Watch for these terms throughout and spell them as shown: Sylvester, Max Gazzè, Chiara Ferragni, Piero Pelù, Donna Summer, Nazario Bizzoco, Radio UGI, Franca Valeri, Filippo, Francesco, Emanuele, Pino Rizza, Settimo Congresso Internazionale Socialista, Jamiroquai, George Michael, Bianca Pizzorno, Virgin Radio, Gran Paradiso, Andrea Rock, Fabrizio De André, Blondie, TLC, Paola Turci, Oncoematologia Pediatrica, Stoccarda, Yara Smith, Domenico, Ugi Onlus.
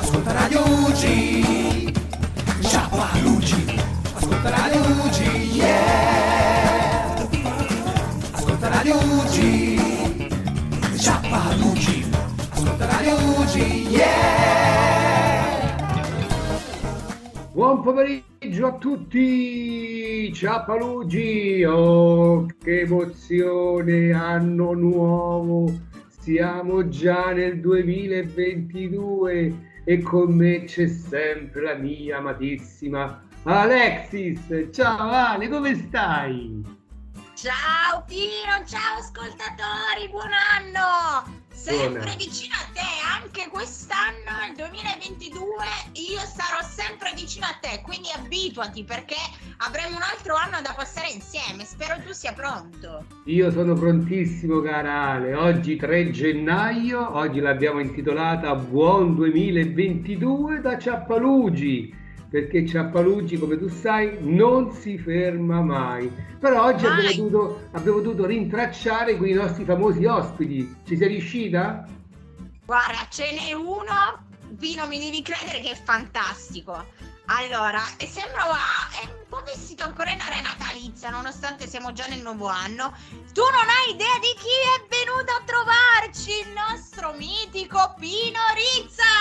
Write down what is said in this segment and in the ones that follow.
Ascolta Radio UGI, Ciapa l'UGI, ascolta Radio UGI, yeah. Ascolta Radio UGI, Ciapa l'UGI, ascolta Radio UGI, yeah. Buon pomeriggio a tutti, Ciapa l'UGI, oh che emozione, anno nuovo. Siamo già nel 2022 e con me c'è sempre la mia amatissima Alexis. Ciao Ale, come stai? Ciao Pino, ciao ascoltatori, buon anno! Sempre buona. Vicino a te, anche quest'anno, nel 2022, io sarò sempre vicino a te, quindi abituati perché avremo un altro anno da passare insieme, spero tu sia pronto. Io sono prontissimo cara Ale, oggi 3 gennaio, oggi l'abbiamo intitolata Buon 2022 da Ciapa l'UGI, perché Ciapa l'UGI, come tu sai, non si ferma mai. Però oggi abbiamo dovuto rintracciare quei nostri famosi ospiti. Ci sei riuscita? Guarda, ce n'è uno, Pino, mi devi credere che è fantastico. Allora, sembra è un po' vestito ancora in arena natalizia, nonostante siamo già nel nuovo anno. Tu non hai idea di chi è venuto a trovarci, il nostro mitico Pino Rizza!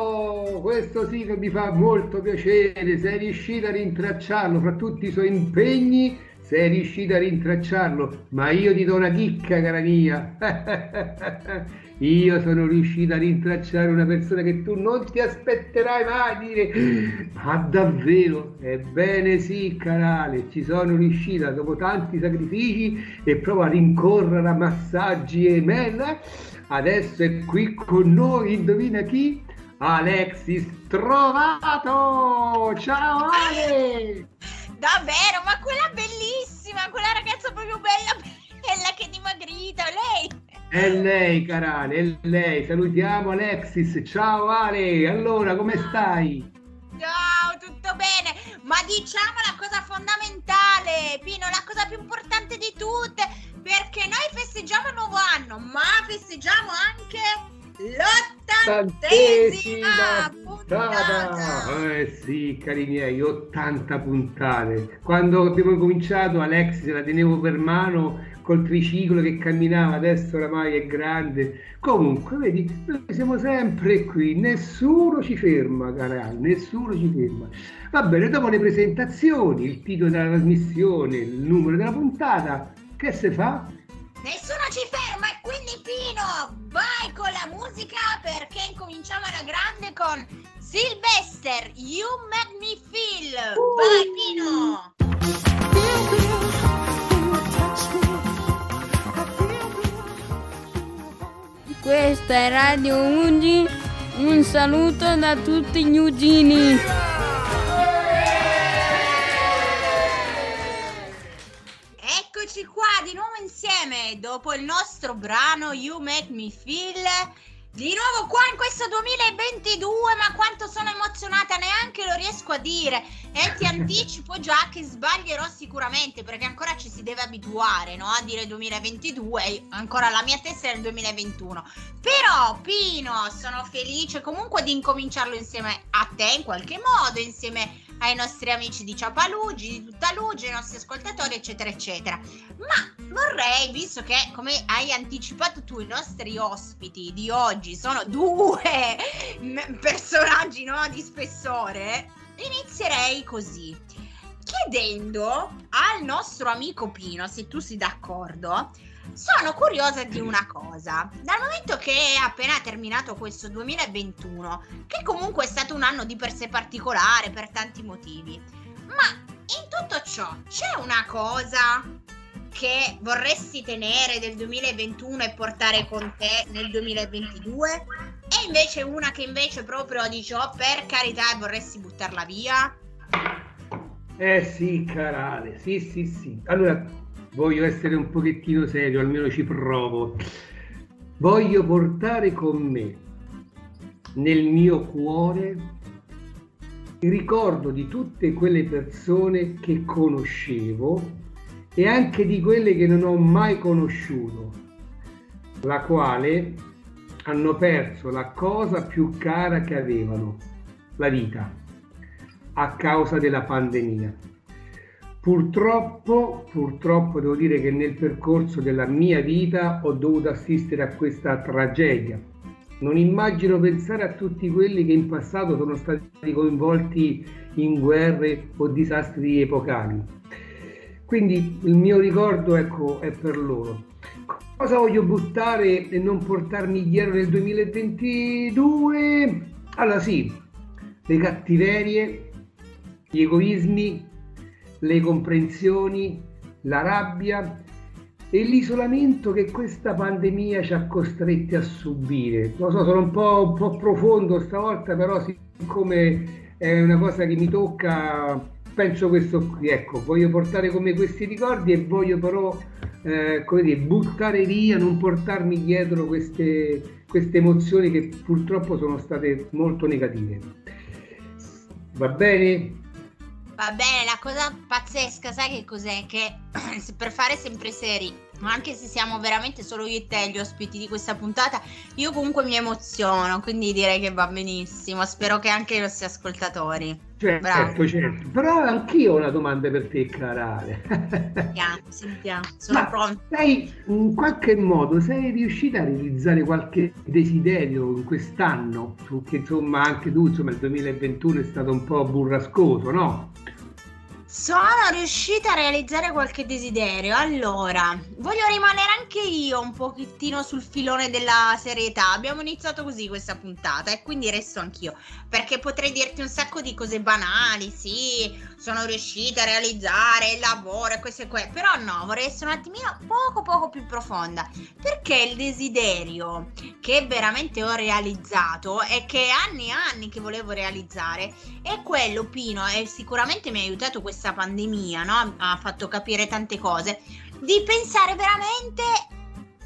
Oh, questo sì che mi fa molto piacere, sei riuscita a rintracciarlo fra tutti i suoi impegni. Sei riuscita a rintracciarlo, ma io ti do una chicca, cara mia. Io sono riuscita a rintracciare una persona che tu non ti aspetterai mai a dire, ma davvero? Ebbene sì, canale, ci sono riuscita dopo tanti sacrifici e prova a rincorrere a massaggi e mail. Adesso è qui con noi, indovina chi? Alexis Trovato! Ciao Ale! Davvero, ma quella bellissima, quella ragazza proprio bella che è dimagrita, lei? È lei, carale, è lei. Salutiamo Alexis, ciao Ale, allora come stai? Ciao, tutto bene, ma diciamo la cosa fondamentale, Pino, la cosa più importante di tutte, perché noi festeggiamo il nuovo anno, ma festeggiamo anche l'80ª puntata! Sì, cari miei, 80 puntate. Quando abbiamo cominciato, Alexis la tenevo per mano col triciclo che camminava, adesso oramai è grande. Comunque, vedi, noi siamo sempre qui, nessuno ci ferma, cara, nessuno ci ferma. Va bene, dopo le presentazioni, il titolo della trasmissione, il numero della puntata, che se fa? Nessuno ci ferma e quindi Pino, vai con la musica perché incominciamo alla grande con Sylvester, You Make Me Feel. Vai Pino! Questa è Radio UGI, un saluto da tutti gli ugini. Eccoci qua di nuovo insieme dopo il nostro brano You Make Me Feel, di nuovo qua in questo 2022, ma quanto sono emozionata, neanche lo riesco a dire e ti anticipo già che sbaglierò sicuramente perché ancora ci si deve abituare, no? A dire 2022, ancora la mia testa è nel 2021, però Pino sono felice comunque di incominciarlo insieme a te in qualche modo, insieme ai nostri amici di Ciapa l'UGI, di tutta l'UGI, ai nostri ascoltatori eccetera eccetera, ma vorrei, visto che come hai anticipato tu i nostri ospiti di oggi sono due personaggi, no, di spessore, inizierei così chiedendo al nostro amico Pino se tu sei d'accordo. Sono curiosa di una cosa, dal momento che è appena terminato questo 2021, che comunque è stato un anno di per sé particolare per tanti motivi, ma in tutto ciò c'è una cosa che vorresti tenere del 2021 e portare con te nel 2022? E invece una che invece proprio dici, oh per carità, vorresti buttarla via? Eh sì, carale, sì, allora... Voglio essere un pochettino serio, almeno ci provo. Voglio portare con me, nel mio cuore, il ricordo di tutte quelle persone che conoscevo e anche di quelle che non ho mai conosciuto, la quale hanno perso la cosa più cara che avevano, la vita, a causa della pandemia. Purtroppo devo dire che nel percorso della mia vita ho dovuto assistere a questa tragedia. Non immagino pensare a tutti quelli che in passato sono stati coinvolti in guerre o disastri epocali. Quindi il mio ricordo, ecco, è per loro. Cosa voglio buttare e non portarmi indietro nel 2022? Allora sì, le cattiverie, gli egoismi, le comprensioni, la rabbia e l'isolamento che questa pandemia ci ha costretti a subire. Lo so, sono un po' profondo stavolta, però siccome è una cosa che mi tocca, penso questo qui, ecco, voglio portare con me questi ricordi e voglio però, come dire, buttare via, non portarmi dietro queste emozioni che purtroppo sono state molto negative. Va bene? Va bene, la cosa pazzesca, sai che cos'è? Che per fare sempre seri, anche se siamo veramente solo io e te gli ospiti di questa puntata, io comunque mi emoziono, quindi direi che va benissimo. Spero che anche i nostri ascoltatori. Certo. Però anch'io ho una domanda per te, cara Ale. Sentiamo, sono pronta. Sei, in qualche modo, sei riuscita a realizzare qualche desiderio in quest'anno? Perché insomma anche tu, insomma, il 2021 è stato un po' burrascoso, no? Sono riuscita a realizzare qualche desiderio. Allora, voglio rimanere anche io un pochettino sul filone della serietà. Abbiamo iniziato così questa puntata e quindi resto anch'io, perché potrei dirti un sacco di cose banali. Sì, sono riuscita a realizzare il lavoro e questo e quello, però no, vorrei essere un attimino poco più profonda, perché il desiderio che veramente ho realizzato e che anni e anni che volevo realizzare è quello, Pino, e sicuramente mi ha aiutato questo. Questa pandemia, no? Ha fatto capire tante cose, di pensare veramente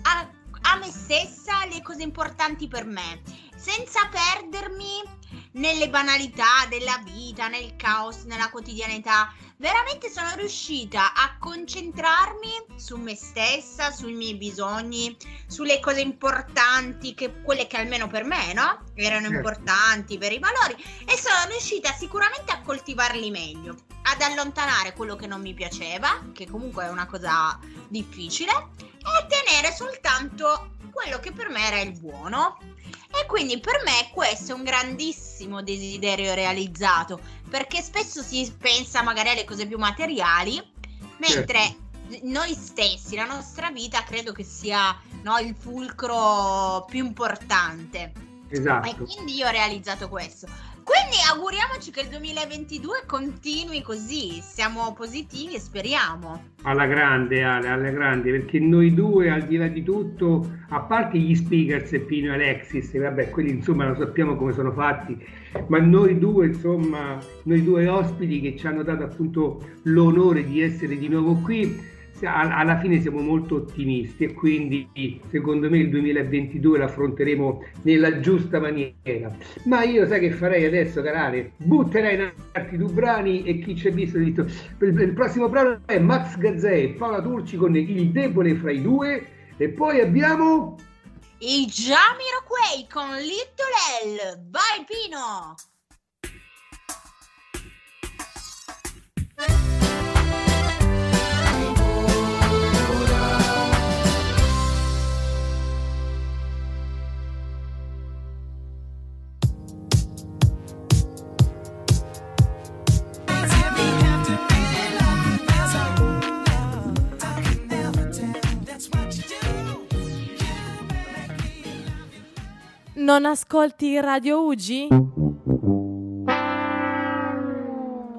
a me stessa, le cose importanti per me, senza perdermi nelle banalità della vita, nel caos, nella quotidianità. Veramente sono riuscita a concentrarmi su me stessa, sui miei bisogni, sulle cose importanti, che quelle che almeno per me, no? Erano importanti, per i valori, e sono riuscita sicuramente a coltivarli meglio, ad allontanare quello che non mi piaceva, che comunque è una cosa difficile, e a tenere soltanto quello che per me era il buono. E quindi per me questo è un grandissimo desiderio realizzato, perché spesso si pensa magari alle cose più materiali, mentre noi stessi, la nostra vita, credo che sia, no, il fulcro più importante. Esatto. E quindi io ho realizzato questo. Quindi auguriamoci che il 2022 continui così, siamo positivi e speriamo. Alla grande, Ale, alla grande, perché noi due, al di là di tutto, a parte gli speakers Pino e Alexis, vabbè, quelli insomma lo sappiamo come sono fatti, ma noi due, insomma, noi due ospiti che ci hanno dato appunto l'onore di essere di nuovo qui, alla fine siamo molto ottimisti e quindi secondo me il 2022 lo affronteremo nella giusta maniera. Ma io sai che farei adesso, canale? Butterei in altri due brani e chi ci ha visto. Il prossimo brano è Max Gazzè e Paola Turci con Il debole fra i due, e poi abbiamo i Jamiroquai con Little L. Vai Pino! Non ascolti Radio UGI?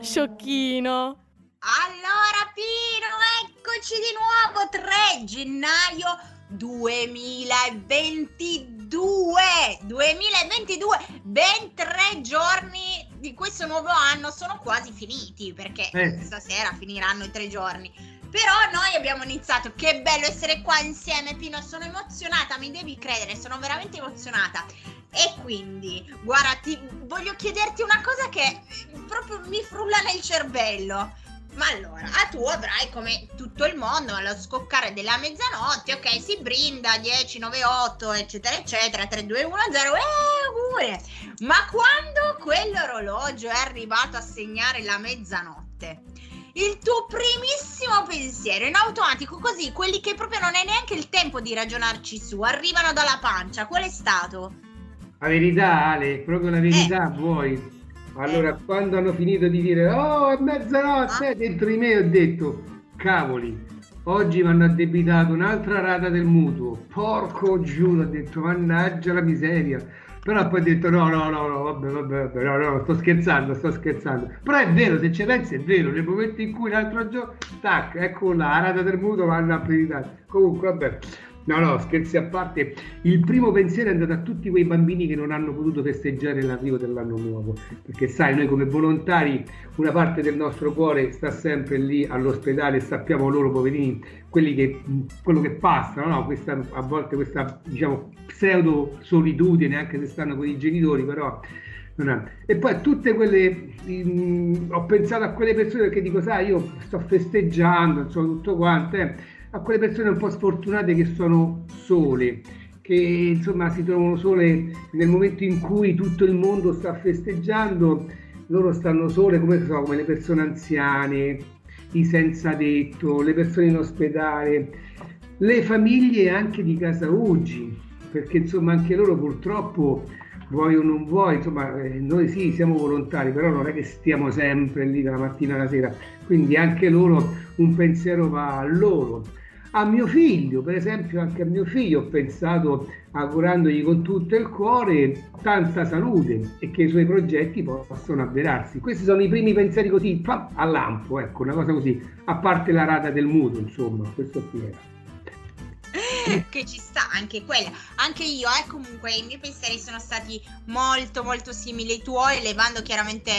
Sciocchino. Allora Pino, eccoci di nuovo, 3 gennaio 2022, ben 3 giorni di questo nuovo anno sono quasi finiti, perché stasera finiranno i 3 giorni. Però noi abbiamo iniziato, che bello essere qua insieme Pino, sono emozionata, mi devi credere, sono veramente emozionata. E quindi, guarda, voglio chiederti una cosa che proprio mi frulla nel cervello. Ma allora, tu avrai come tutto il mondo allo scoccare della mezzanotte, ok, si brinda 10, 9, 8, eccetera, eccetera, 3, 2, 1, 0, augure! Ma quando quell'orologio è arrivato a segnare la mezzanotte, il tuo primissimo pensiero in automatico, così, quelli che proprio non hai neanche il tempo di ragionarci su, arrivano dalla pancia, qual è stato? La verità, Ale, proprio la verità, vuoi? Allora, quando hanno finito di dire "oh, è mezzanotte", dentro di me ho detto "cavoli, oggi mi hanno addebitato un'altra rata del mutuo, porco giuro", ho detto "mannaggia la miseria", però poi ho detto no, vabbè, no, sto scherzando, però è vero, se ci pensi è vero, nel momento in cui l'altro giorno, tac, ecco la rata del mutuo vanno addebitati, comunque vabbè. No, scherzi a parte, il primo pensiero è andato a tutti quei bambini che non hanno potuto festeggiare l'arrivo dell'anno nuovo, perché sai, noi come volontari una parte del nostro cuore sta sempre lì all'ospedale, sappiamo loro poverini, quello che passano, no? A volte questa diciamo pseudo solitudine, anche se stanno con i genitori, però non hanno. E poi tutte quelle, ho pensato a quelle persone, perché dico sai, io sto festeggiando, insomma tutto quanto, a quelle persone un po' sfortunate che sono sole, che insomma si trovano sole nel momento in cui tutto il mondo sta festeggiando, loro stanno sole come le persone anziane, i senza tetto, le persone in ospedale, le famiglie anche di casa Ugi, perché insomma anche loro purtroppo, vuoi o non vuoi, insomma noi sì siamo volontari, però non è che stiamo sempre lì dalla mattina alla sera, quindi anche loro un pensiero va a loro. A mio figlio, per esempio, anche a mio figlio ho pensato augurandogli con tutto il cuore tanta salute e che i suoi progetti possano avverarsi. Questi sono i primi pensieri così, a lampo, ecco, una cosa così, a parte la rata del mutuo, insomma, questo qui era. Che ci sta anche quella, anche io comunque i miei pensieri sono stati molto molto simili ai tuoi, elevando chiaramente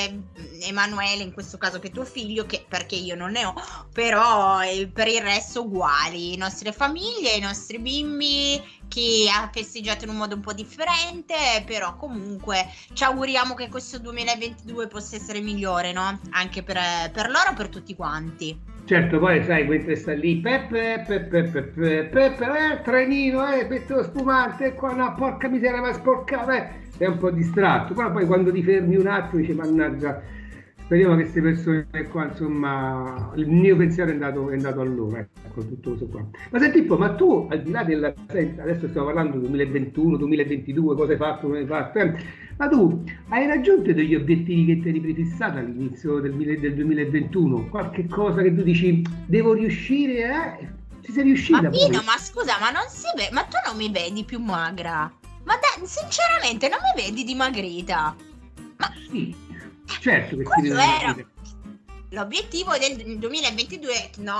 Emanuele, in questo caso che è tuo figlio, che perché io non ne ho, però per il resto uguali, le nostre famiglie, i nostri bimbi, chi ha festeggiato in un modo un po' differente, però comunque ci auguriamo che questo 2022 possa essere migliore, no? Anche per loro, per tutti quanti. Certo, poi sai, mentre sta lì, trenino, petto spumante, qua una porca miseria va sporcata, è un po' distratto, però poi quando ti fermi un attimo dici mannaggia, speriamo che queste persone qua, insomma, il mio pensiero è andato a loro, ecco, tutto questo qua. Ma senti un po', ma tu, al di là della, adesso stiamo parlando 2021, 2022, cosa hai fatto, come hai fatto, ma tu hai raggiunto degli obiettivi che ti eri prefissata all'inizio del 2021? Qualche cosa che tu dici, devo riuscire a... Ci sei riuscita? Ma Pino, ma scusa, ma non si vede, ma tu non mi vedi più magra? Ma sinceramente non mi vedi dimagrita? Ma... Sì, certo che si vede. L'obiettivo del 2022, no,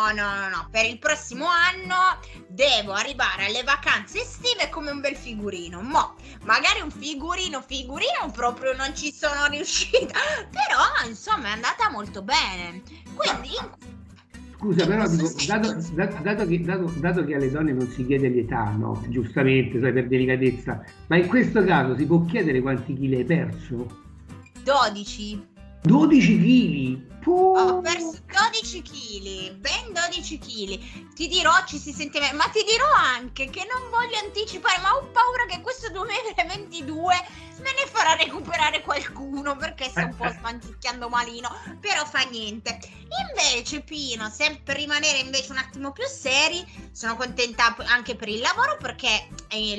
per il prossimo anno devo arrivare alle vacanze estive come un bel figurino. Mo, magari un figurino proprio non ci sono riuscita, però insomma è andata molto bene. Quindi scusa, però dico, dato che alle donne non si chiede l'età, no? Giustamente, sai, per delicatezza, ma in questo caso si può chiedere quanti chili hai perso? 12. 12 kg? Ho perso 12 kg, ben 12 kg. Ti dirò, ci si sente meglio, ma ti dirò anche che non voglio anticipare, ma ho paura che questo 2022 me ne farà recuperare qualcuno, perché sto un po' spanticchiando malino, però fa niente. Invece Pino, sempre rimanere invece un attimo più seri, sono contenta anche per il lavoro, perché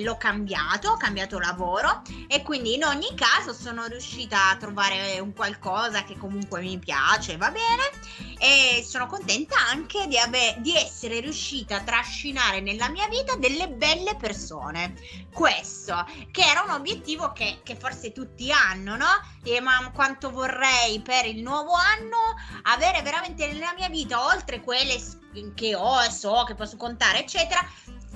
l'ho cambiato, ho cambiato lavoro e quindi in ogni caso sono riuscita a trovare un qualcosa che comunque mi piace, va bene, e sono contenta anche di essere riuscita a trascinare nella mia vita delle belle persone, questo che era un obiettivo che forse tutti hanno, no? E ma quanto vorrei per il nuovo anno avere veramente nella mia vita, oltre quelle che ho e so che posso contare eccetera,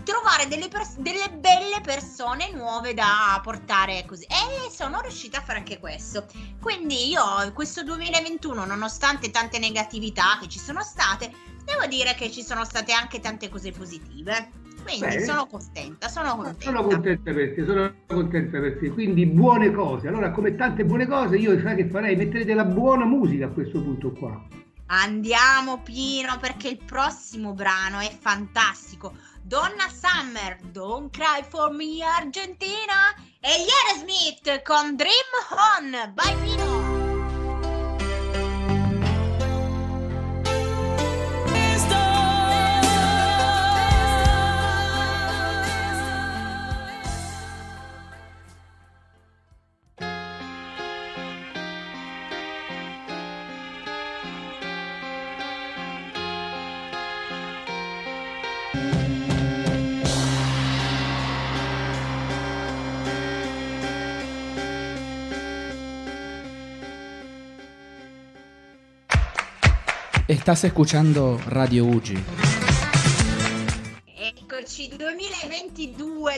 trovare delle belle persone nuove da portare così, e sono riuscita a fare anche questo. Quindi io questo 2021, nonostante tante negatività che ci sono state, devo dire che ci sono state anche tante cose positive, quindi bene. sono contenta per te, quindi buone cose. Allora, come tante buone cose, io sai che farei, mettere della buona musica a questo punto qua. Andiamo Pino, perché il prossimo brano è fantastico. Donna Summer, Don't Cry For Me Argentina, e Yara Smith con Dream On. Vai Pino. Estás escuchando Radio UGI. Eccoci, 2022,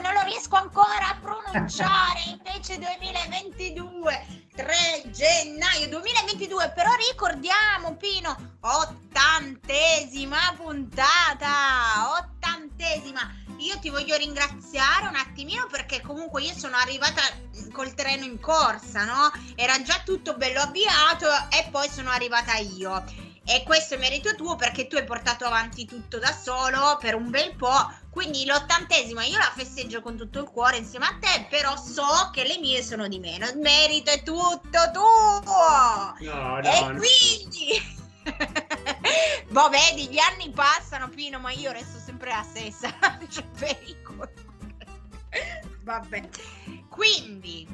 non lo riesco ancora a pronunciare, invece 2022, 3 gennaio 2022, però ricordiamo Pino, 80esima puntata, 80esima. Io ti voglio ringraziare un attimino perché comunque io sono arrivata col treno in corsa, no? Era già tutto bello avviato e poi sono arrivata io. E questo è merito tuo perché tu hai portato avanti tutto da solo per un bel po'. Quindi l'80esima io la festeggio con tutto il cuore insieme a te, però so che le mie sono di meno. Il merito è tutto tuo! No, e no, quindi... Boh, vedi, gli anni passano Pino, ma io resto sempre la stessa. C'è pericolo. Vabbè. Quindi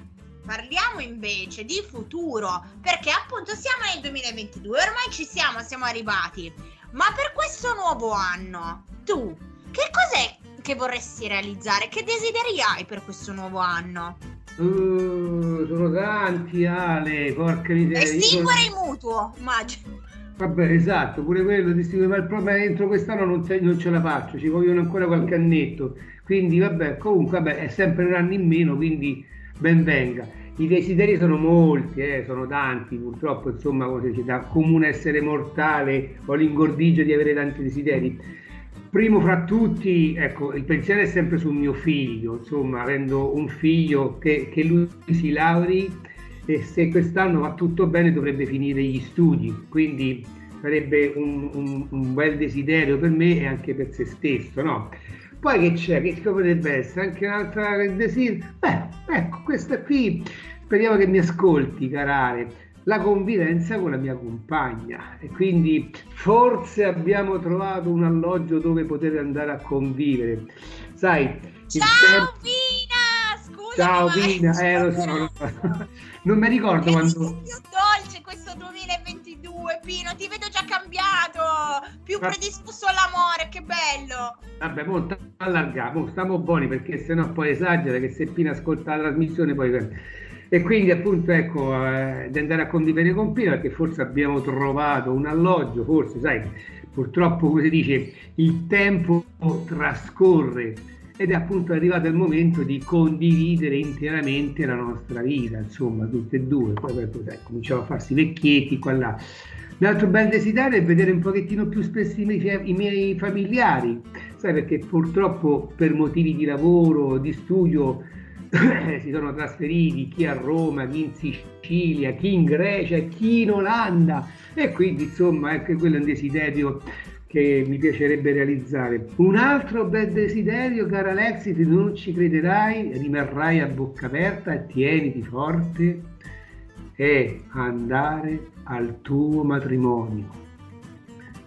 parliamo invece di futuro, perché appunto siamo nel 2022, ormai ci siamo arrivati. Ma per questo nuovo anno, tu che cos'è che vorresti realizzare? Che desideri hai per questo nuovo anno? Sono tanti, Ale, porca miseria. Estinguere il mutuo, immagino. Vabbè, esatto, pure quello, ma il problema è entro quest'anno non ce la faccio, ci vogliono ancora qualche annetto, quindi vabbè, comunque vabbè, è sempre un anno in meno, quindi ben venga. I desideri sono molti, sono tanti, purtroppo, insomma, da comune essere mortale ho l'ingordigia di avere tanti desideri. Primo fra tutti, ecco, il pensiero è sempre su mio figlio, insomma, avendo un figlio che lui si lauri, e se quest'anno va tutto bene dovrebbe finire gli studi, quindi sarebbe un bel desiderio per me e anche per se stesso, no? Poi che c'è? Che potrebbe essere? Anche un'altra desiderio? Beh, ecco, questa qui, speriamo che mi ascolti, carare, la convivenza con la mia compagna, e quindi forse abbiamo trovato un alloggio dove poter andare a convivere, sai? Ciao Ciao Pina, lo so, non mi ricordo quando... più dolce questo 2022, Pino, ti vedo già cambiato, più predisposto all'amore, che bello! Vabbè, molto allargato, stiamo buoni perché sennò poi esagera che se Pino ascolta la trasmissione poi... E quindi appunto ecco, di andare a convivere con Pino perché forse abbiamo trovato un alloggio, forse, sai, purtroppo come si dice, il tempo trascorre. Ed è appunto arrivato il momento di condividere interamente la nostra vita, insomma, tutte e due. Poi cominciamo a farsi vecchietti qua là. L'altro bel desiderio è vedere un pochettino più spesso i miei familiari, sai, perché purtroppo per motivi di lavoro, di studio, si sono trasferiti chi a Roma, chi in Sicilia, chi in Grecia, chi in Olanda. E quindi, insomma, anche quello è un desiderio che mi piacerebbe realizzare. Un altro bel desiderio, cara Alexis, non ci crederai, rimarrai a bocca aperta e tieniti forte, è andare al tuo matrimonio.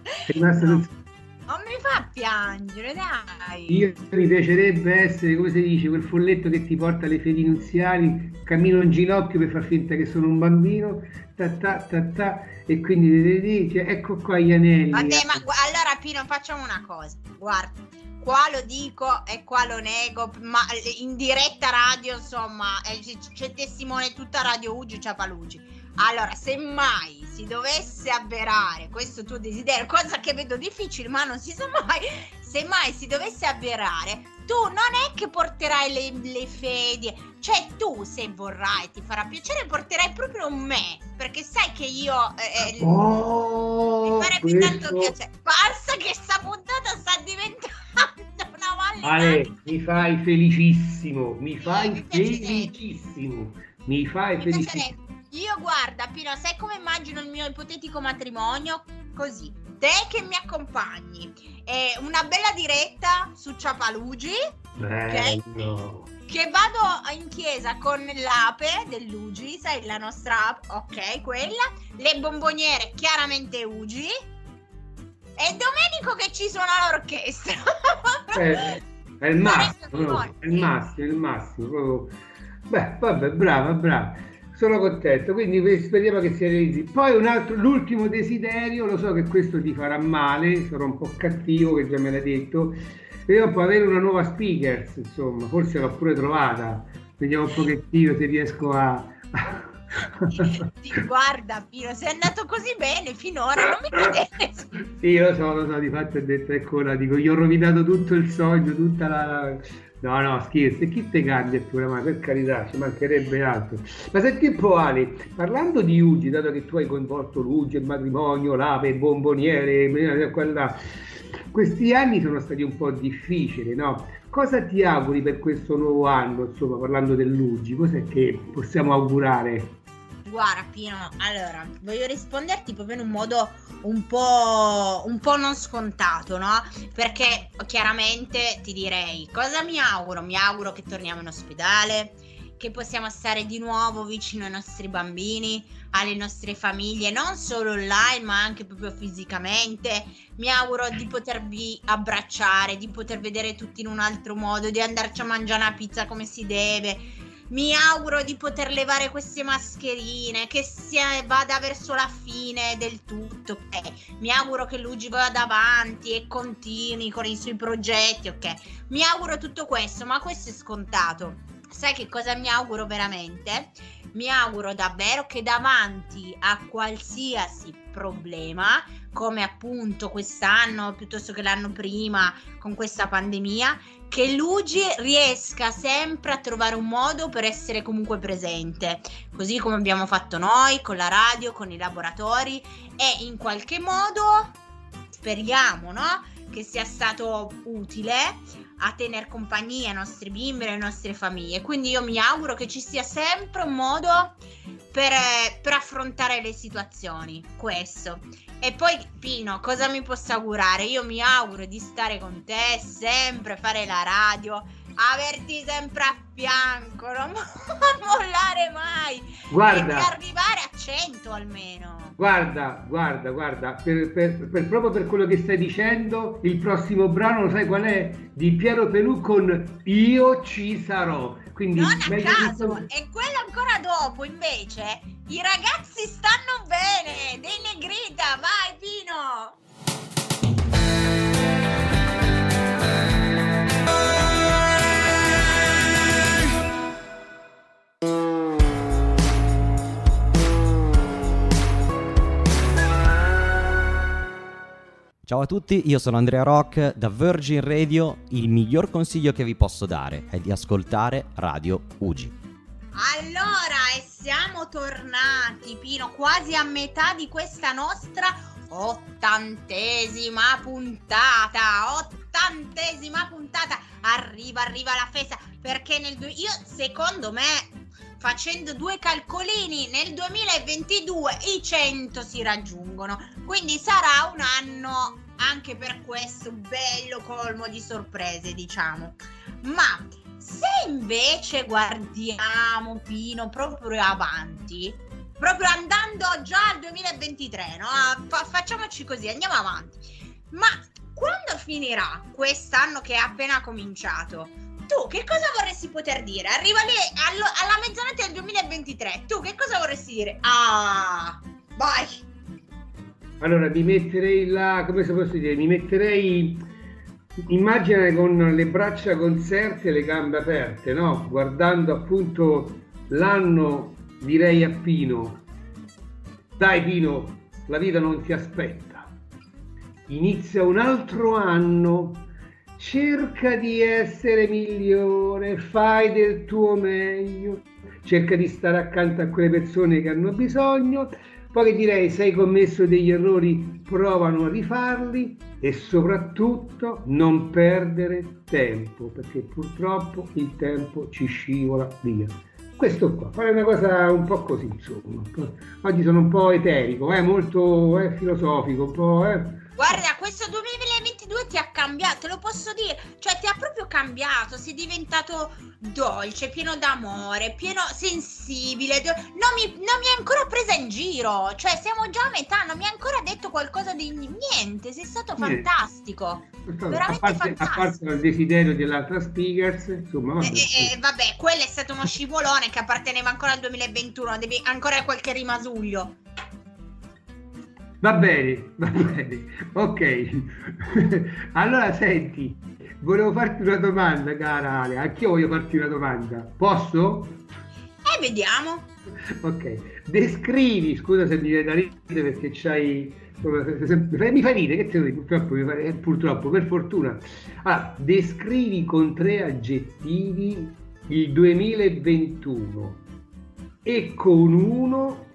È rimasto senza... Non mi fa piangere, dai! Io mi piacerebbe essere, come si dice, quel folletto che ti porta le fedi nuziali, cammino in ginocchio per far finta che sono un bambino, ta ta ta ta, e quindi cioè, ecco qua gli anelli. Vabbè, ma allora Pino, facciamo una cosa, guarda. Qua lo dico e qua lo nego, ma in diretta radio, insomma, c'è testimone tutta Radio Ugi, Ciapa l'UGI. Allora, se mai si dovesse avverare questo tuo desiderio, cosa che vedo difficile, ma non si sa mai, se mai si dovesse avverare, tu non è che porterai le fedi, cioè tu, se vorrai, ti farà piacere, porterai proprio me, perché sai che io mi farebbe tanto piacere. Basta che sta puntata sta diventando una valle. Ale, mi fai felicissimo, mi fai felicissimo. Mi fai felicissimo. Io guarda, Pino, sai come immagino il mio ipotetico matrimonio? Così, te che mi accompagni, una bella diretta su Ciapa l'UGI, okay? Che vado in chiesa con l'ape dell'UGI, sai, la nostra app, ok, quella, le bomboniere chiaramente UGI e Domenico che ci suona l'orchestra. È il massimo, è il massimo, è il massimo. Beh, vabbè, brava, brava. Sono contento, quindi speriamo che si realizzi. Poi un altro, l'ultimo desiderio, lo so che questo ti farà male, sarò un po' cattivo che già me l'hai detto, vediamo un po' avere una nuova speaker, insomma, forse l'ho pure trovata, vediamo un pochettino se riesco a... Guarda Pino, sei andato così bene finora, non mi credere. Sì, lo so, di fatto ho detto, eccola, dico, gli ho rovinato tutto il sogno, tutta la... No, scherzo, e chi te cambia pure, ma per carità, ci mancherebbe altro. Ma senti un po' Ale, parlando di Ugi, dato che tu hai coinvolto l'Ugi, il matrimonio, l'ape, il bomboniere, quella... questi anni sono stati un po' difficili, no? Cosa ti auguri per questo nuovo anno, insomma, parlando dell'Ugi? Cos'è che possiamo augurare? Guarda Pino, allora, voglio risponderti proprio in un modo un po' non scontato, no? Perché chiaramente ti direi, cosa mi auguro? Mi auguro che torniamo in ospedale, che possiamo stare di nuovo vicino ai nostri bambini, alle nostre famiglie, non solo online ma anche proprio fisicamente. Mi auguro di potervi abbracciare, di poter vedere tutti in un altro modo, di andarci a mangiare una pizza come si deve. Mi auguro di poter levare queste mascherine, che vada verso la fine del tutto, ok? Mi auguro che Luigi vada avanti e continui con i suoi progetti, ok? Mi auguro tutto questo, ma questo è scontato. Sai che cosa mi auguro veramente? Mi auguro davvero che davanti a qualsiasi problema, come appunto quest'anno piuttosto che l'anno prima con questa pandemia, che l'UGI riesca sempre a trovare un modo per essere comunque presente, così come abbiamo fatto noi con la radio, con i laboratori, e in qualche modo speriamo, no, che sia stato utile a tener compagnia ai nostri bimbi e alle nostre famiglie. Quindi io mi auguro che ci sia sempre un modo per affrontare le situazioni, questo. E poi Pino, cosa mi posso augurare? Io mi auguro di stare con te sempre, fare la radio, averti sempre a fianco, non mollare mai, guarda, e arrivare a 100 almeno. Guarda, proprio per quello che stai dicendo, il prossimo brano lo sai qual è? Di Piero Pelù con Io ci sarò. Quindi non a caso, e quello ancora dopo invece, I ragazzi stanno bene, dei Negrita, vai Pino! Ciao a tutti, io sono Andrea Rock da Virgin Radio. Il miglior consiglio che vi posso dare è di ascoltare Radio UGI. Allora, e siamo tornati, Pino, quasi a metà di questa nostra 80esima puntata. 80esima puntata. Arriva la festa, perché io secondo me, facendo due calcolini, nel 2022 i 100 si raggiungono, quindi sarà un anno anche per questo bello colmo di sorprese, diciamo. Ma se invece guardiamo, Pino, proprio avanti, proprio andando già al 2023, no? Facciamoci così, andiamo avanti. Ma quando finirà quest'anno che è appena cominciato? Tu che cosa vorresti poter dire? Arriva lì alla mezzanotte del 2023. Tu che cosa vorresti dire? Ah, vai! Allora, mi metterei là, come se posso dire? Mi metterei, immagina, con le braccia conserte e le gambe aperte, no? Guardando appunto l'anno, direi a Pino: dai Pino, la vita non ti aspetta. Inizia un altro anno. Cerca di essere migliore, fai del tuo meglio, cerca di stare accanto a quelle persone che hanno bisogno, poi che direi, se hai commesso degli errori, provano a rifarli e soprattutto non perdere tempo, perché purtroppo il tempo ci scivola via. questo qua, fare una cosa un po' così, insomma. Oggi sono un po' eterico, molto filosofico, un po'. Guarda, questo 2022 ti ha cambiato, te lo posso dire, cioè ti ha proprio cambiato, sei diventato dolce, pieno d'amore, pieno sensibile, non mi hai ancora presa in giro, cioè siamo già a metà, non mi hai ancora detto qualcosa di niente, sei stato fantastico, veramente fantastico. A parte il desiderio dell'altra speakers, insomma. Vabbè, quello è stato uno scivolone che apparteneva ancora al 2021, devi ancora qualche rimasuglio. Va bene, ok. Allora senti, volevo farti una domanda, cara Ale, anch'io voglio farti una domanda, posso? Vediamo. Ok, descrivi, scusa se mi viene da ridere perché c'hai, mi fai ridere, che te lo dico, purtroppo, per fortuna. Allora, descrivi con 3 aggettivi il 2021 e con uno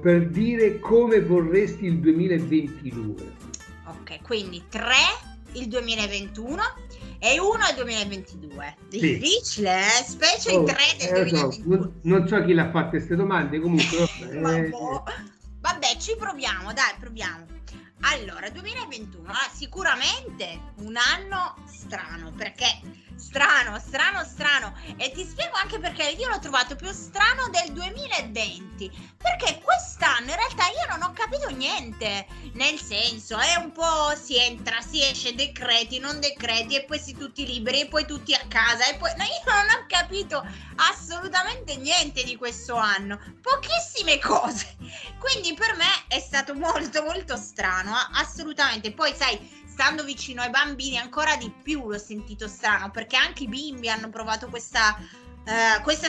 per dire come vorresti il 2022. Ok, quindi 3 il 2021 e 1 il 2022. Difficile, eh? Specie i 3 del 2021. Non so chi l'ha fatto queste domande, comunque. Vabbè, ci proviamo, dai, proviamo. Allora, 2021, sicuramente un anno strano, perché strano, e ti spiego anche perché io l'ho trovato più strano del 2020, perché quest'anno in realtà io non ho capito niente, nel senso è un po' si entra, si esce, decreti, non decreti, e poi si tutti liberi, e poi tutti a casa, e poi no, io non ho capito assolutamente niente di questo anno, pochissime cose, quindi per me è stato molto strano, assolutamente. Poi sai, stando vicino ai bambini ancora di più l'ho sentito strano, perché anche i bimbi hanno provato questa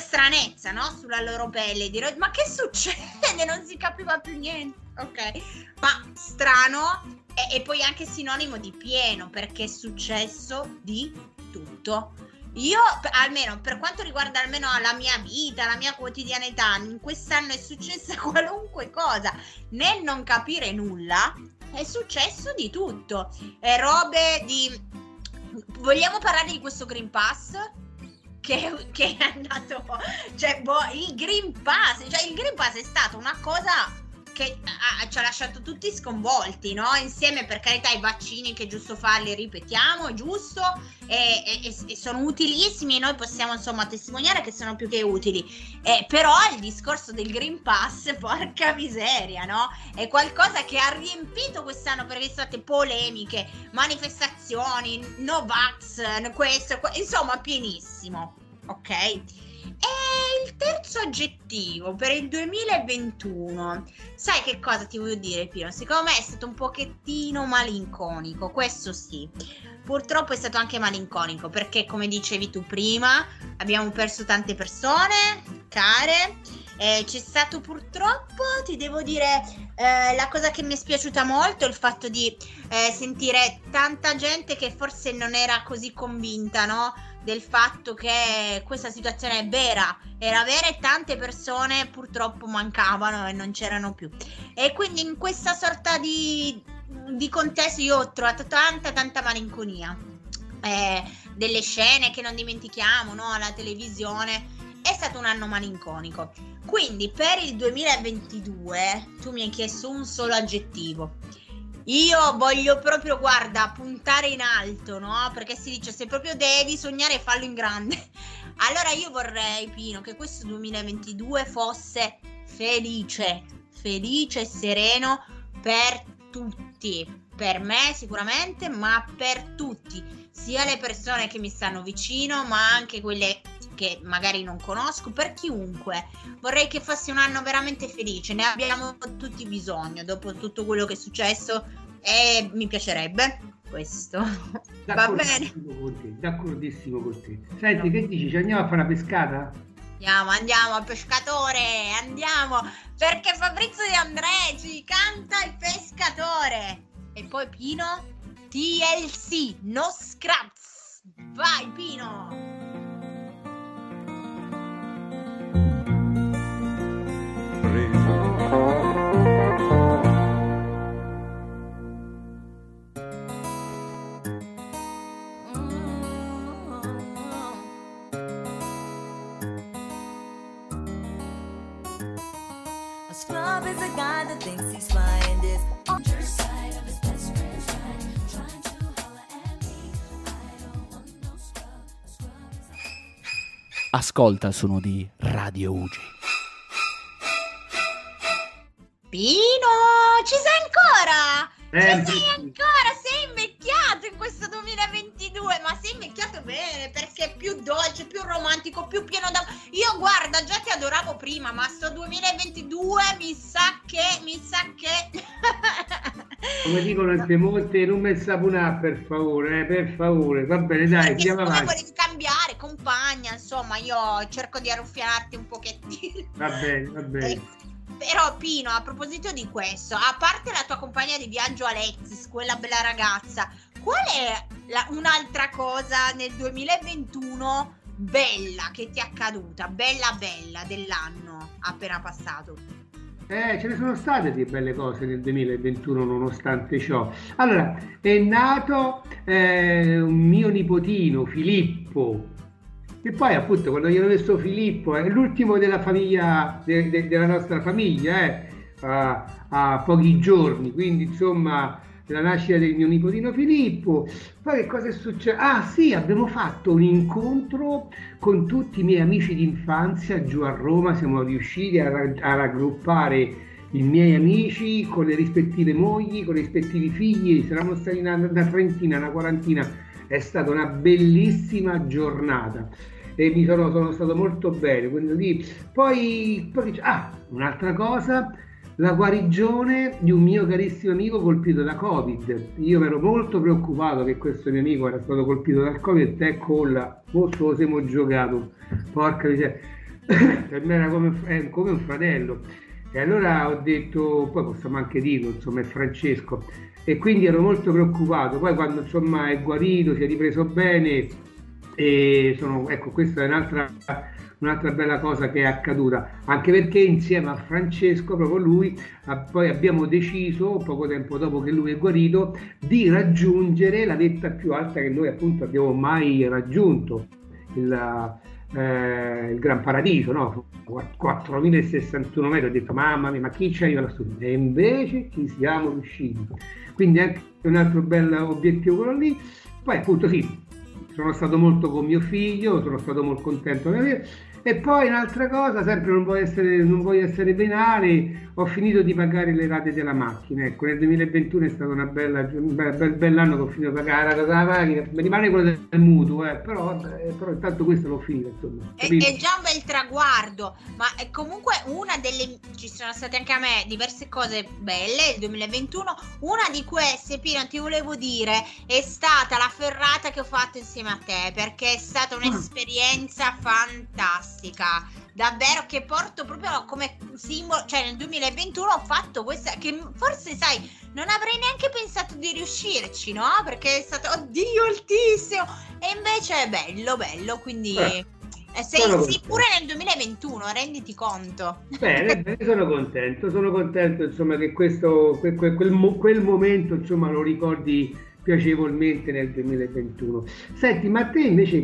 stranezza, no? Sulla loro pelle, dire ma che succede? Non si capiva più niente, ok? Ma strano e poi anche sinonimo di pieno, perché è successo di tutto. Io, almeno per quanto riguarda almeno la mia vita, la mia quotidianità, in quest'anno è successa qualunque cosa. Nel non capire nulla è successo di tutto, e robe di... Vogliamo parlare di questo Green Pass? Che è andato... Cioè, il Green Pass... Cioè, il Green Pass è stata una cosa che ci ha lasciato tutti sconvolti, no? Insieme, per carità, ai vaccini, che è giusto farli, ripetiamo, è giusto, e sono utilissimi, noi possiamo insomma testimoniare che sono più che utili, però il discorso del Green Pass, porca miseria, no? È qualcosa che ha riempito quest'anno, perché sono state polemiche, manifestazioni, no vax, questo, insomma pienissimo, ok? E il terzo aggettivo per il 2021, sai che cosa ti voglio dire, Pino? Secondo me è stato un pochettino malinconico, questo sì. Purtroppo è stato anche malinconico perché, come dicevi tu prima, abbiamo perso tante persone care, c'è stato purtroppo, ti devo dire, la cosa che mi è spiaciuta molto è il fatto di sentire tanta gente che forse non era così convinta, no? Del fatto che questa situazione era vera e tante persone purtroppo mancavano e non c'erano più, e quindi in questa sorta di contesto io ho trovato tanta malinconia, delle scene che non dimentichiamo, no? Alla televisione. È stato un anno malinconico, quindi per il 2022 tu mi hai chiesto un solo aggettivo. Io voglio proprio, guarda, puntare in alto, no? Perché si dice, se proprio devi sognare, fallo in grande. Allora io vorrei, Pino, che questo 2022 fosse felice e sereno per tutti. Per me sicuramente, ma per tutti. Sia le persone che mi stanno vicino, ma anche quelle che magari non conosco, per chiunque. Vorrei che fosse un anno veramente felice, ne abbiamo tutti bisogno dopo tutto quello che è successo, e mi piacerebbe questo. Va bene, d'accordissimo con te. Senti, che dici, ci andiamo a fare una pescata? Andiamo al pescatore, andiamo, perché Fabrizio De André ci canta Il pescatore. E poi, Pino, TLC, No Scraps. Vai, Pino. Ascolta il suono di Radio UGI. Pino, ci sei ancora? Ci sei ancora? Sei invecchiato in questo 2022, ma sei invecchiato bene, perché è più dolce, più romantico, più pieno da... Io guarda, già ti adoravo prima, ma sto 2022 mi sa che... Come dicono in Piemonte, non mi sapunà, per favore, va bene, dai, perché andiamo avanti. Volevi cambiare compagna, insomma, io cerco di arruffiarti un pochettino. Va bene, va bene. Però Pino, a proposito di questo, a parte la tua compagna di viaggio Alexis, quella bella ragazza, qual è un'altra cosa nel 2021 bella che ti è accaduta, bella bella dell'anno appena passato? Ce ne sono state di belle cose nel 2021 nonostante ciò. Allora, è nato un mio nipotino Filippo, e poi appunto quando gli ho messo Filippo, è l'ultimo della famiglia della nostra famiglia, a pochi giorni, quindi insomma la nascita del mio nipotino Filippo. Poi che cosa è successo? Ah sì, abbiamo fatto un incontro con tutti i miei amici d'infanzia giù a Roma, siamo riusciti a raggruppare i miei amici con le rispettive mogli, con i rispettivi figli, saranno stati una trentina, una quarantina. È stata una bellissima giornata e mi sono stato molto bene. Quindi, poi un'altra cosa, la guarigione di un mio carissimo amico colpito da Covid. Io ero molto preoccupato che questo mio amico era stato colpito dal Covid, e colla, questo lo siamo giocato, porca miseria, per me era come un fratello. E allora ho detto, poi possiamo anche dirlo, insomma è Francesco, e quindi ero molto preoccupato. Poi quando insomma è guarito, si è ripreso bene, e ecco, questa è un'altra bella cosa che è accaduta, anche perché insieme a Francesco, proprio lui, poi abbiamo deciso, poco tempo dopo che lui è guarito, di raggiungere la vetta più alta che noi appunto abbiamo mai raggiunto, il Gran Paradiso, no? 4061 metri. Ho detto mamma mia, ma chi ci arriva lassù? E invece ci siamo riusciti, quindi anche un altro bel obiettivo quello lì. Poi appunto sì, sono stato molto con mio figlio, sono stato molto contento di averlo. E poi un'altra cosa, sempre non voglio essere penale, ho finito di pagare le rate della macchina. Ecco, nel 2021 è stato un bell'anno che ho finito di pagare la rata della macchina. Mi rimane quello del mutuo, però intanto questo l'ho finito, insomma. È già un bel traguardo, ma è comunque ci sono state anche a me diverse cose belle nel 2021. Una di queste, Pino, ti volevo dire, è stata la ferrata che ho fatto insieme a te, perché è stata un'esperienza fantastica. Davvero, che porto proprio come simbolo, cioè nel 2021 ho fatto questa, che forse sai non avrei neanche pensato di riuscirci, no? Perché è stato oddio altissimo, e invece è bello bello, quindi sei pure nel 2021, renditi conto. Bene, sono contento insomma che questo quel momento insomma lo ricordi piacevolmente nel 2021. Senti, ma te invece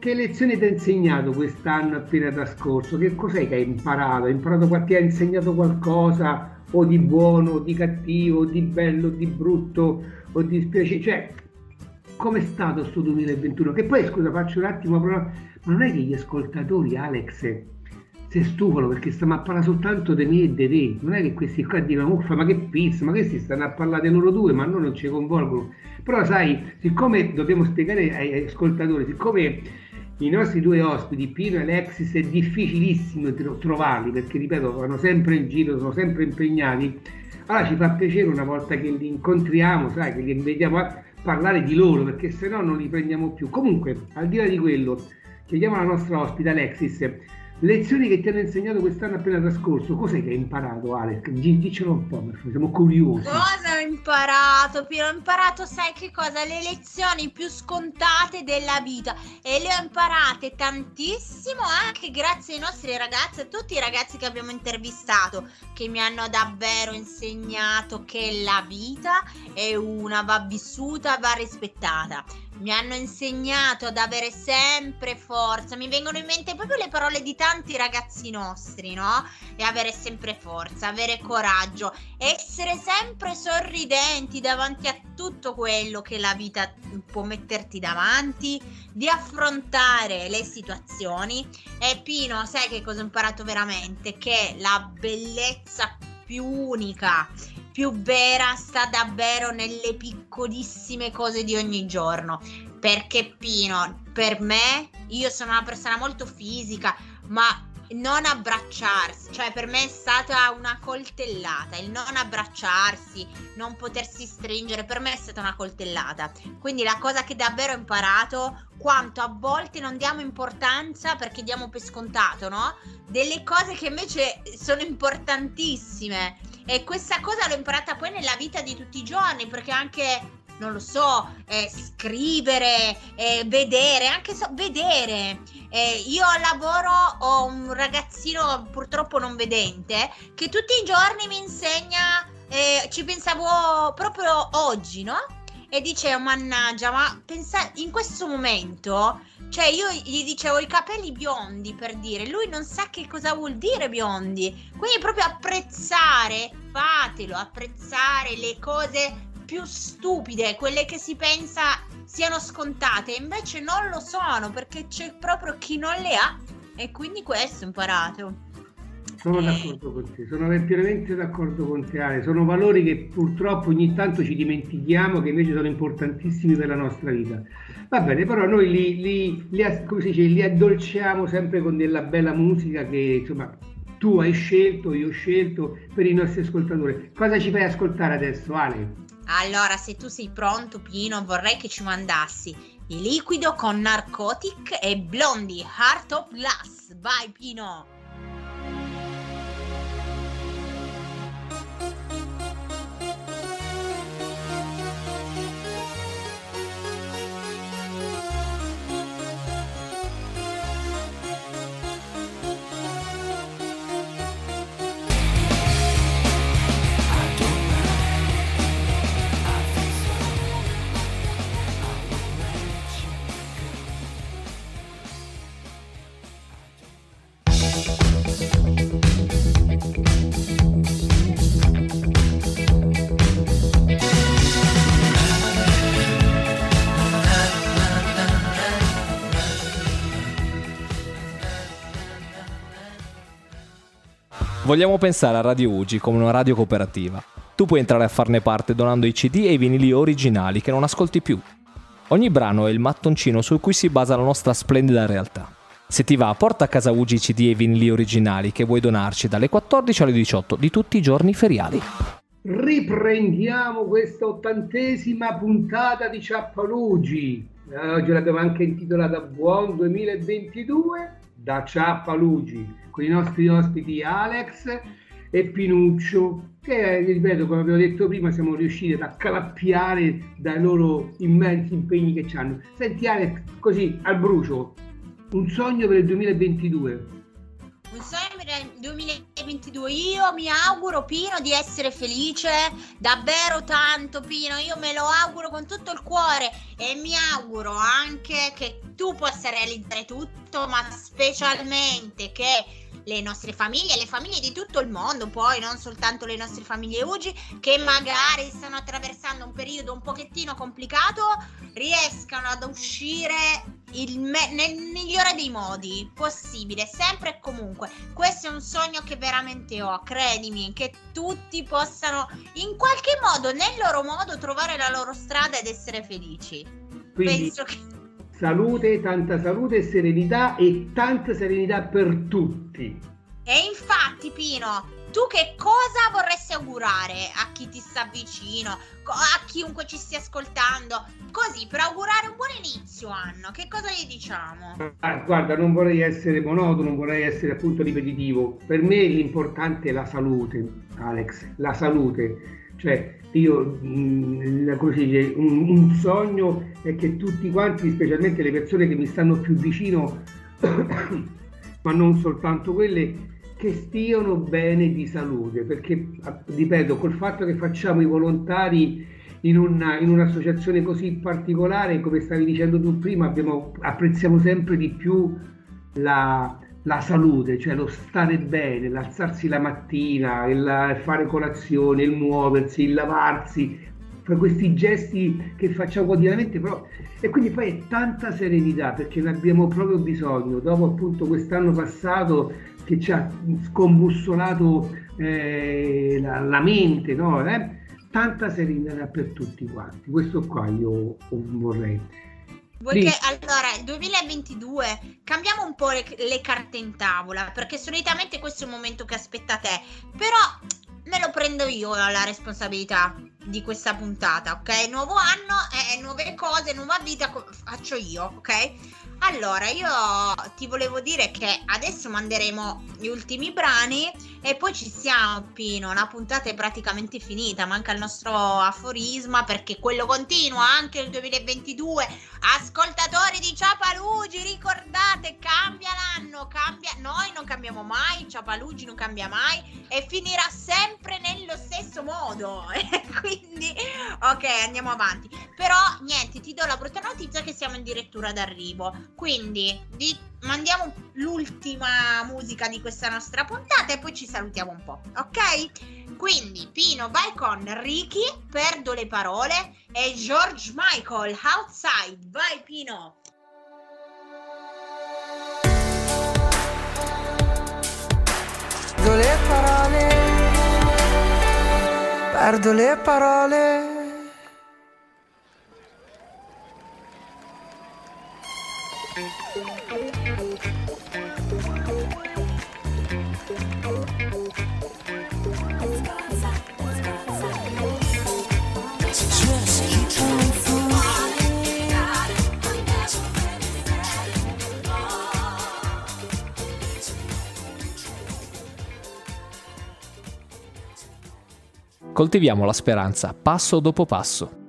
che lezioni ti ha insegnato quest'anno appena trascorso? Che cos'è che hai imparato? Hai imparato qualche, hai insegnato qualcosa o di buono, o di cattivo, o di bello, o di brutto, o di spiacere? Cioè, com'è stato questo 2021? Che poi, scusa, faccio un attimo, ma non è che gli ascoltatori, Alex, si stufano perché stanno a parlare soltanto di me e di te? Non è che questi qua dicono, muffa, ma che pizza, ma questi stanno a parlare di loro due, ma a noi non ci coinvolgono. Però sai, siccome dobbiamo spiegare agli ascoltatori, siccome i nostri due ospiti, Pino e Alexis, è difficilissimo trovarli, perché ripeto, vanno sempre in giro, sono sempre impegnati. Allora ci fa piacere una volta che li incontriamo, sai, che li vediamo a parlare di loro, perché se no non li prendiamo più. Comunque, al di là di quello, chiediamo alla nostra ospite Alexis, lezioni che ti hanno insegnato quest'anno appena trascorso. Cos'è che hai imparato, Alex? Dicelo un po', perché siamo curiosi. Cosa ho imparato, Pino? Ho imparato, sai che cosa? Le lezioni più scontate della vita, e le ho imparate tantissimo anche grazie ai nostri ragazzi, a tutti i ragazzi che abbiamo intervistato, che mi hanno davvero insegnato che la vita è una, va vissuta, va rispettata. mi hanno insegnato ad avere sempre forza. Mi vengono in mente proprio le parole di tanti ragazzi nostri, no? E avere sempre forza, avere coraggio, essere sempre sorridenti davanti a tutto quello che la vita può metterti davanti, di affrontare le situazioni. E Pino, sai che cosa ho imparato veramente? Che la bellezza più unica, più vera, sta davvero nelle piccolissime cose di ogni giorno. Perché Pino, per me, io sono una persona molto fisica, ma non abbracciarsi, cioè per me è stata una coltellata, il non abbracciarsi, non potersi stringere, per me è stata una coltellata. Quindi la cosa che davvero ho imparato, quanto a volte non diamo importanza perché diamo per scontato, no? Delle cose che invece sono importantissime. E questa cosa l'ho imparata poi nella vita di tutti i giorni, perché anche, non lo so, scrivere, vedere, anche vedere. Io lavoro, ho un ragazzino purtroppo non vedente che tutti i giorni mi insegna, ci pensavo proprio oggi, no? E dice, oh, mannaggia, ma pensa, in questo momento, cioè io gli dicevo i capelli biondi per dire, lui non sa che cosa vuol dire biondi, quindi proprio apprezzare, fatelo, apprezzare le cose più stupide, quelle che si pensa siano scontate, invece non lo sono, perché c'è proprio chi non le ha, e quindi questo ho imparato. Sono d'accordo con te, sono veramente d'accordo con te Ale, sono valori che purtroppo ogni tanto ci dimentichiamo, che invece sono importantissimi per la nostra vita. Va bene, però noi li addolciamo sempre con della bella musica che insomma tu hai scelto, io ho scelto per i nostri ascoltatori. Cosa ci fai ascoltare adesso Ale? Allora, se tu sei pronto Pino, vorrei che ci mandassi il Liquido con Narcotic e Blondie, Heart of Glass. Vai Pino! Vogliamo pensare a Radio UGI come una radio cooperativa. Tu puoi entrare a farne parte donando i CD e i vinili originali che non ascolti più. Ogni brano è il mattoncino su cui si basa la nostra splendida realtà. Se ti va, porta a casa UGI i CD e i vinili originali che vuoi donarci dalle 14 alle 18 di tutti i giorni feriali. Riprendiamo questa 80ª puntata di Ciapa l'UGI. Oggi l'abbiamo anche intitolata Buon 2022 da Ciapa l'UGI, con i nostri ospiti Alex e Pinuccio, che ripeto, come abbiamo detto prima, siamo riusciti ad accalappiare dai loro immensi impegni che hanno. Senti Alex, così al brucio, un sogno per il 2022. Un sogno per il 2022, io mi auguro Pino di essere felice, davvero tanto Pino, io me lo auguro con tutto il cuore e mi auguro anche che tu possa realizzare tutto, ma specialmente che le nostre famiglie, le famiglie di tutto il mondo, poi non soltanto le nostre famiglie UGI, che magari stanno attraversando un periodo un pochettino complicato, riescano ad uscire nel migliore dei modi possibile, sempre e comunque. Questo è un sogno che veramente ho, credimi, che tutti possano in qualche modo, nel loro modo, trovare la loro strada ed essere felici. Quindi, penso che... salute, tanta salute e tanta serenità per tutti. E infatti Pino, tu che cosa vorresti augurare a chi ti sta vicino, a chiunque ci stia ascoltando, così per augurare un buon inizio anno, che cosa gli diciamo? Guarda, non vorrei essere monotono, non vorrei essere appunto ripetitivo, per me l'importante è la salute Alex, la salute. Cioè io così, un sogno è che tutti quanti, specialmente le persone che mi stanno più vicino ma non soltanto quelle, che stiano bene di salute, perché ripeto, col fatto che facciamo i volontari in un'associazione così particolare, come stavi dicendo tu prima, apprezziamo sempre di più la salute, cioè lo stare bene, l'alzarsi la mattina, il fare colazione, il muoversi, il lavarsi, questi gesti che facciamo quotidianamente, però, e quindi poi è tanta serenità, perché ne abbiamo proprio bisogno dopo appunto quest'anno passato che ci ha scombussolato la mente, no? Tanta serenità per tutti quanti, questo qua io vorrei. Allora, il 2022 cambiamo un po' le carte in tavola, perché solitamente questo è un momento che aspetta te, però me lo prendo io la responsabilità di questa puntata, ok? Nuovo anno, nuove cose, nuova vita, faccio io, ok? Allora, io ti volevo dire che adesso manderemo gli ultimi brani e poi ci siamo, Pino. La puntata è praticamente finita, manca il nostro aforisma, perché quello continua anche il 2022. Ascoltatori di Ciapa l'UGI, ricordate, cambia l'anno, cambia, noi non cambiamo mai, Ciapa l'UGI non cambia mai e finirà sempre nello stesso modo. Quindi, ok, andiamo avanti. Però, niente, ti do la brutta notizia che siamo in direttura d'arrivo. Quindi mandiamo l'ultima musica di questa nostra puntata e poi ci salutiamo un po', ok? Quindi Pino, vai con Ricky, Perdo le parole, e George Michael, Outside. Vai Pino! Perdo le parole, perdo le parole. Coltiviamo la speranza passo dopo passo.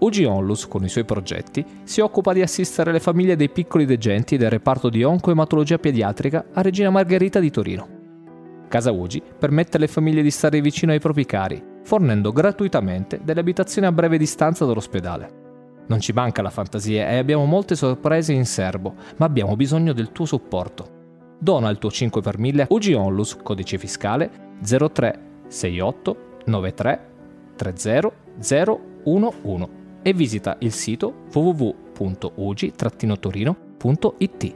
Ugi Onlus, con i suoi progetti, si occupa di assistere le famiglie dei piccoli degenti del reparto di Oncoematologia Pediatrica a Regina Margherita di Torino. Casa Ugi permette alle famiglie di stare vicino ai propri cari, fornendo gratuitamente delle abitazioni a breve distanza dall'ospedale. Non ci manca la fantasia e abbiamo molte sorprese in serbo, ma abbiamo bisogno del tuo supporto. Dona il tuo 5 per 1000 Ugi Onlus, codice fiscale 036893 30011. E visita il sito www.ugi-torino.it.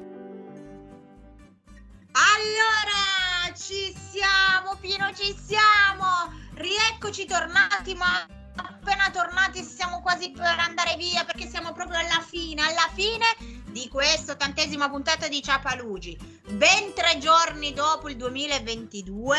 Allora, ci siamo Pino, ci siamo! Rieccoci tornati, ma appena tornati siamo quasi per andare via, perché siamo proprio alla fine di questa 80ª puntata di Ciapa l'UGI. Ben 3 giorni dopo il 2022...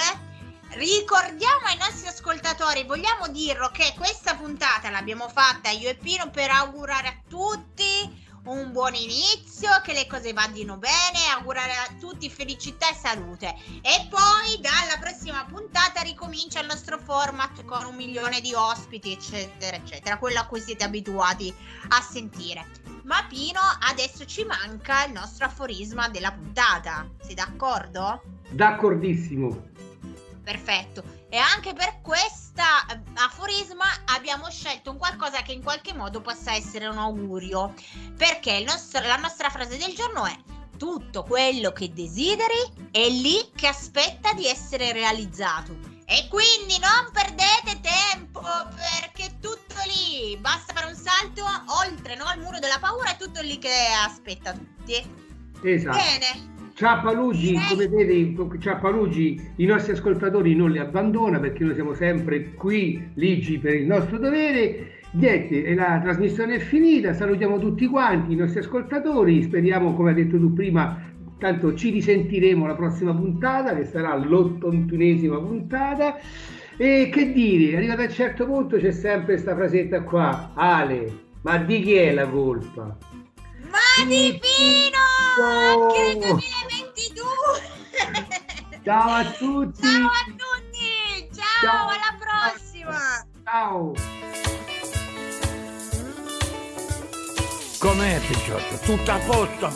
Ricordiamo ai nostri ascoltatori, vogliamo dirlo, che questa puntata l'abbiamo fatta io e Pino per augurare a tutti un buon inizio, che le cose vadino bene, augurare a tutti felicità e salute. E poi dalla prossima puntata ricomincia il nostro format con 1 milione di ospiti, eccetera, eccetera, quello a cui siete abituati a sentire. Ma Pino, adesso ci manca il nostro aforisma della puntata, sei d'accordo? D'accordissimo. Perfetto, e anche per questa aforisma abbiamo scelto un qualcosa che in qualche modo possa essere un augurio, perché la nostra frase del giorno è: tutto quello che desideri è lì che aspetta di essere realizzato. E quindi non perdete tempo, perché è tutto lì, basta fare un salto oltre, no, al muro della paura, è tutto lì che aspetta tutti. Esatto. Bene. Ciapa l'UGI, come vedi, Ciapa l'UGI i nostri ascoltatori non li abbandona, perché noi siamo sempre qui ligi per il nostro dovere. Niente, la trasmissione è finita, salutiamo tutti quanti i nostri ascoltatori, speriamo, come hai detto tu prima, tanto ci risentiremo alla prossima puntata, che sarà l'81ª puntata, e che dire, arrivata a un certo punto c'è sempre questa frasetta qua: Ale, ma di chi è la colpa? Ma di Pino! Anche nel 2022! Ciao a tutti! Ciao a tutti! Ciao, ciao, alla prossima! Ciao! Com'è, picciotto? Tutto a posto?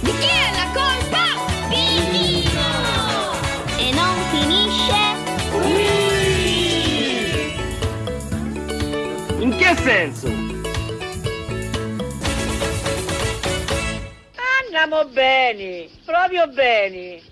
Di chi è la colpa? Pino! E non finisce qui! che senso? Andiamo bene, proprio bene.